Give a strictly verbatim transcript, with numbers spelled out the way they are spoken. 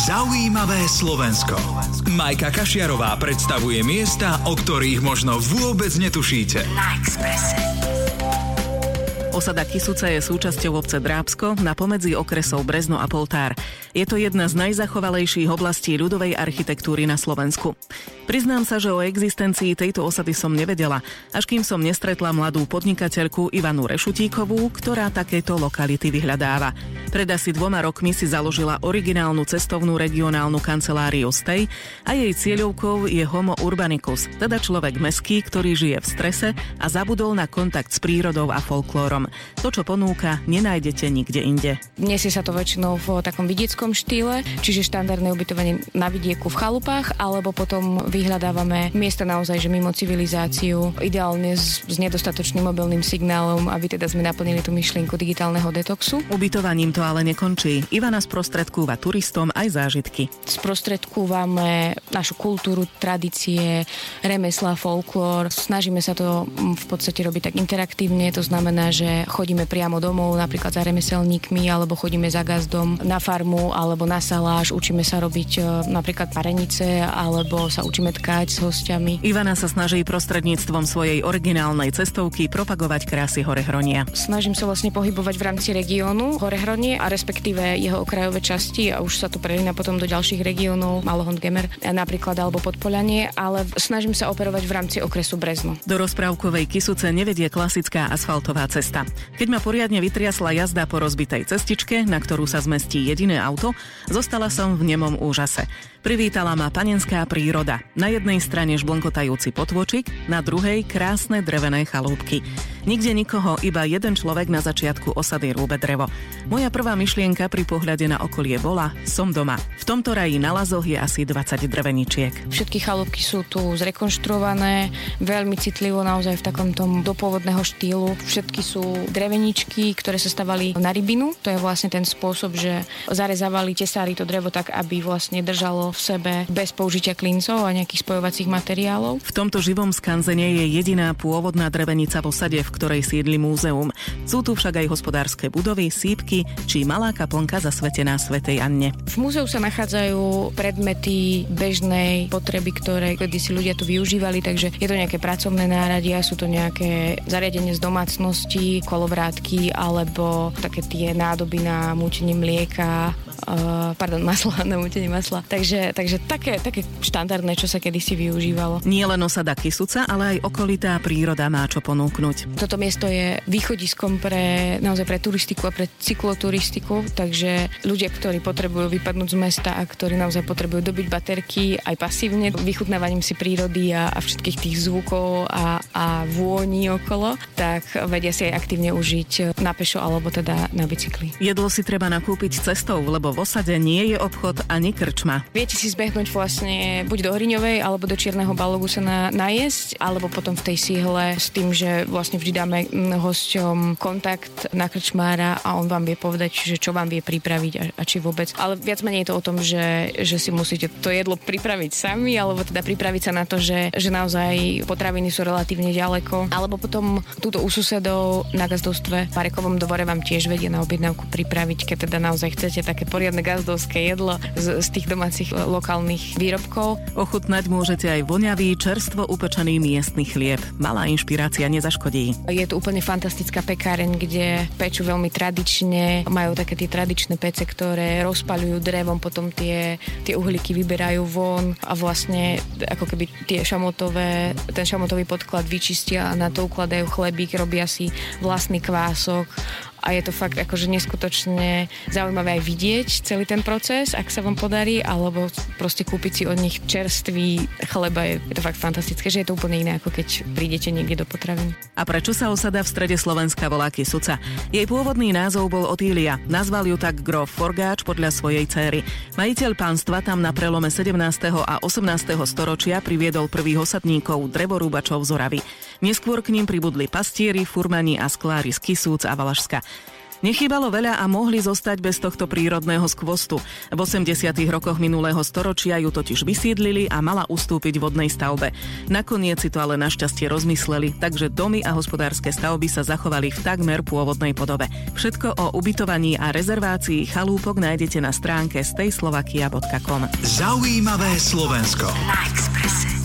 Zaujímavé Slovensko. Majka Kašiarová predstavuje miesta, o ktorých možno vôbec netušíte. Na Expresse. Osada Kisúca je súčasťou obce Drábsko na pomedzi okresov Brezno a Poltár. Je to jedna z najzachovalejších oblastí ľudovej architektúry na Slovensku. Priznám sa, že o existencii tejto osady som nevedela, až kým som nestretla mladú podnikateľku Ivanu Rešutíkovú, ktorá takéto lokality vyhľadáva. Pred asi dvoma rokmi si založila originálnu cestovnú regionálnu kanceláriu Stay a jej cieľovkou je Homo urbanicus, teda človek meský, ktorý žije v strese a zabudol na kontakt s prírodou a folklórom. To, čo ponúka, nenájdete nikde inde. Nesie sa to väčšinou v takom vidieckom štýle, čiže štandardné ubytovanie na vidieku v chalupách, alebo potom vyhľadávame miesta naozaj, že mimo civilizáciu, ideálne s, s nedostatočným mobilným signálom, aby teda sme naplnili tú myšlienku digitálneho detoxu. Ubytovaním to ale nekončí. Ivana sprostredkúva turistom aj zážitky. Sprostredkúvame našu kultúru, tradície, remeslá, folklór. Snažíme sa to v podstate robiť tak interaktívne, to znamená, že chodíme priamo domov, napríklad za remeselníkmi, alebo chodíme za gazdom na farmu, alebo na saláž, učíme sa robiť napríklad parenice, alebo sa učíme tkať s hostiami. Ivana sa snaží prostredníctvom svojej originálnej cestovky propagovať krásy Horehronia. Snažím sa vlastne pohybovať v rámci regiónu Horehronie a respektíve jeho okrajové časti a už sa to prelína potom do ďalších regiónov, Malohontgemer napríklad, alebo Podpoľanie, ale snažím sa operovať v rámci okresu Brezno. Do rozprávkovej Kisúce nevedie klasická asfaltová cesta. Keď ma poriadne vytriasla jazda po rozbitej cestičke, na ktorú sa zmestí jediné auto, zostala som v nemom úžase. Privítala ma panenská príroda. Na jednej strane žblnkotajúci potvočik, na druhej krásne drevené chalúbky. Nikde nikoho, iba jeden človek na začiatku osady rúbe drevo. Moja prvá myšlienka pri pohľade na okolie bola: som doma. V tomto raji na lazoch je asi dvadsať dreveničiek. Všetky chalúbky sú tu zrekonštruované, veľmi citlivo naozaj v takomto dopôvodného štýlu. Všetky sú dreveničky, ktoré sa stavali na rybinu. To je vlastne ten spôsob, že zarezávali tesári to drevo tak, aby vlastne držalo v sebe bez použitia klincov a nejakých spojovacích materiálov. V tomto živom skanzene je jediná pôvodná drevenica v osade, v ktorej sídli múzeum. Sú tu však aj hospodárske budovy, sýpky či malá kaplnka zasvetená svätej Anne. V múzeu sa nachádzajú predmety bežnej potreby, ktoré kedysi ľudia tu využívali, takže je to nejaké pracovné náradia, sú to nejaké zariadenie z domácnosti, kolovrátky alebo také tie nádoby na mútenie mlieka, Uh, pardon, masla, na mútenie masla. Takže, takže také, také štandardné, čo sa kedysi využívalo. Nie len osada Kisúca, ale aj okolitá príroda má čo ponúknuť. Toto miesto je východiskom pre, naozaj pre turistiku a pre cykloturistiku, takže ľudia, ktorí potrebujú vypadnúť z mesta a ktorí naozaj potrebujú dobiť baterky aj pasívne, vychutnávaním si prírody a, a všetkých tých zvukov a, a vôni okolo, tak vedia si aj aktívne užiť na pešo alebo teda na bicykli. Jedlo si treba nakúpiť cestou, lebo v osade nie je obchod ani krčma. Viete si zbehnúť vlastne buď do Hriňovej alebo do Čierneho Balogu sa na, najesť, alebo potom v tej síhle s tým, že vlastne vždy dáme hosťom kontakt na krčmára a on vám vie povedať, že čo vám vie pripraviť a, a či vôbec. Ale viac menej je to o tom, že, že si musíte to jedlo pripraviť sami, alebo teda pripraviť sa na to, že, že naozaj potraviny sú relatívne ďaleko. Alebo potom túto u susedov na gazdovstve Parekovom dvore vám tiež vedia na objednávku pripraviť, keď teda naozaj chcete také poriadne gazdovské jedlo z, z tých domácich lokálnych výrobkov. Ochutnať môžete aj voňavý, čerstvo upečený miestny chlieb. Malá inšpirácia nezaškodí. Je tu úplne fantastická pekáreň, kde pečú veľmi tradične. Majú také tie tradičné pece, ktoré rozpaľujú drevom, potom tie, tie uhlíky vyberajú von a vlastne ako keby tie šamotové, ten šamotový podklad vyčistia a na to ukladajú chlebík, robia si vlastný kvások. A je to fakt akože neskutočne zaujímavé aj vidieť celý ten proces, ak sa vám podarí, alebo proste kúpiť si od nich čerstvý chleba. Je to fakt fantastické, že je to úplne iné, ako keď prídete niekde do potravín. A prečo sa osada v strede Slovenska volá Kisúca? Jej pôvodný názov bol Otília. Nazval ju tak Grof Forgách podľa svojej céry. Majiteľ pánstva tam na prelome sedemnásteho a osemnásteho storočia priviedol prvých osadníkov, drevorúbačov z Oravy. Neskôr k ním pribudli pastieri, furmani a sklári z Kisúc a Valašska. Nechýbalo veľa a mohli zostať bez tohto prírodného skvostu. V osemdesiatych rokoch minulého storočia ju totiž vysídlili a mala ustúpiť vodnej stavbe. Nakoniec si to ale našťastie rozmysleli, takže domy a hospodárske stavby sa zachovali v takmer pôvodnej podobe. Všetko o ubytovaní a rezervácii chalúpok nájdete na stránke stayslovakia bodka com. Zaujímavé Slovensko na Expresse.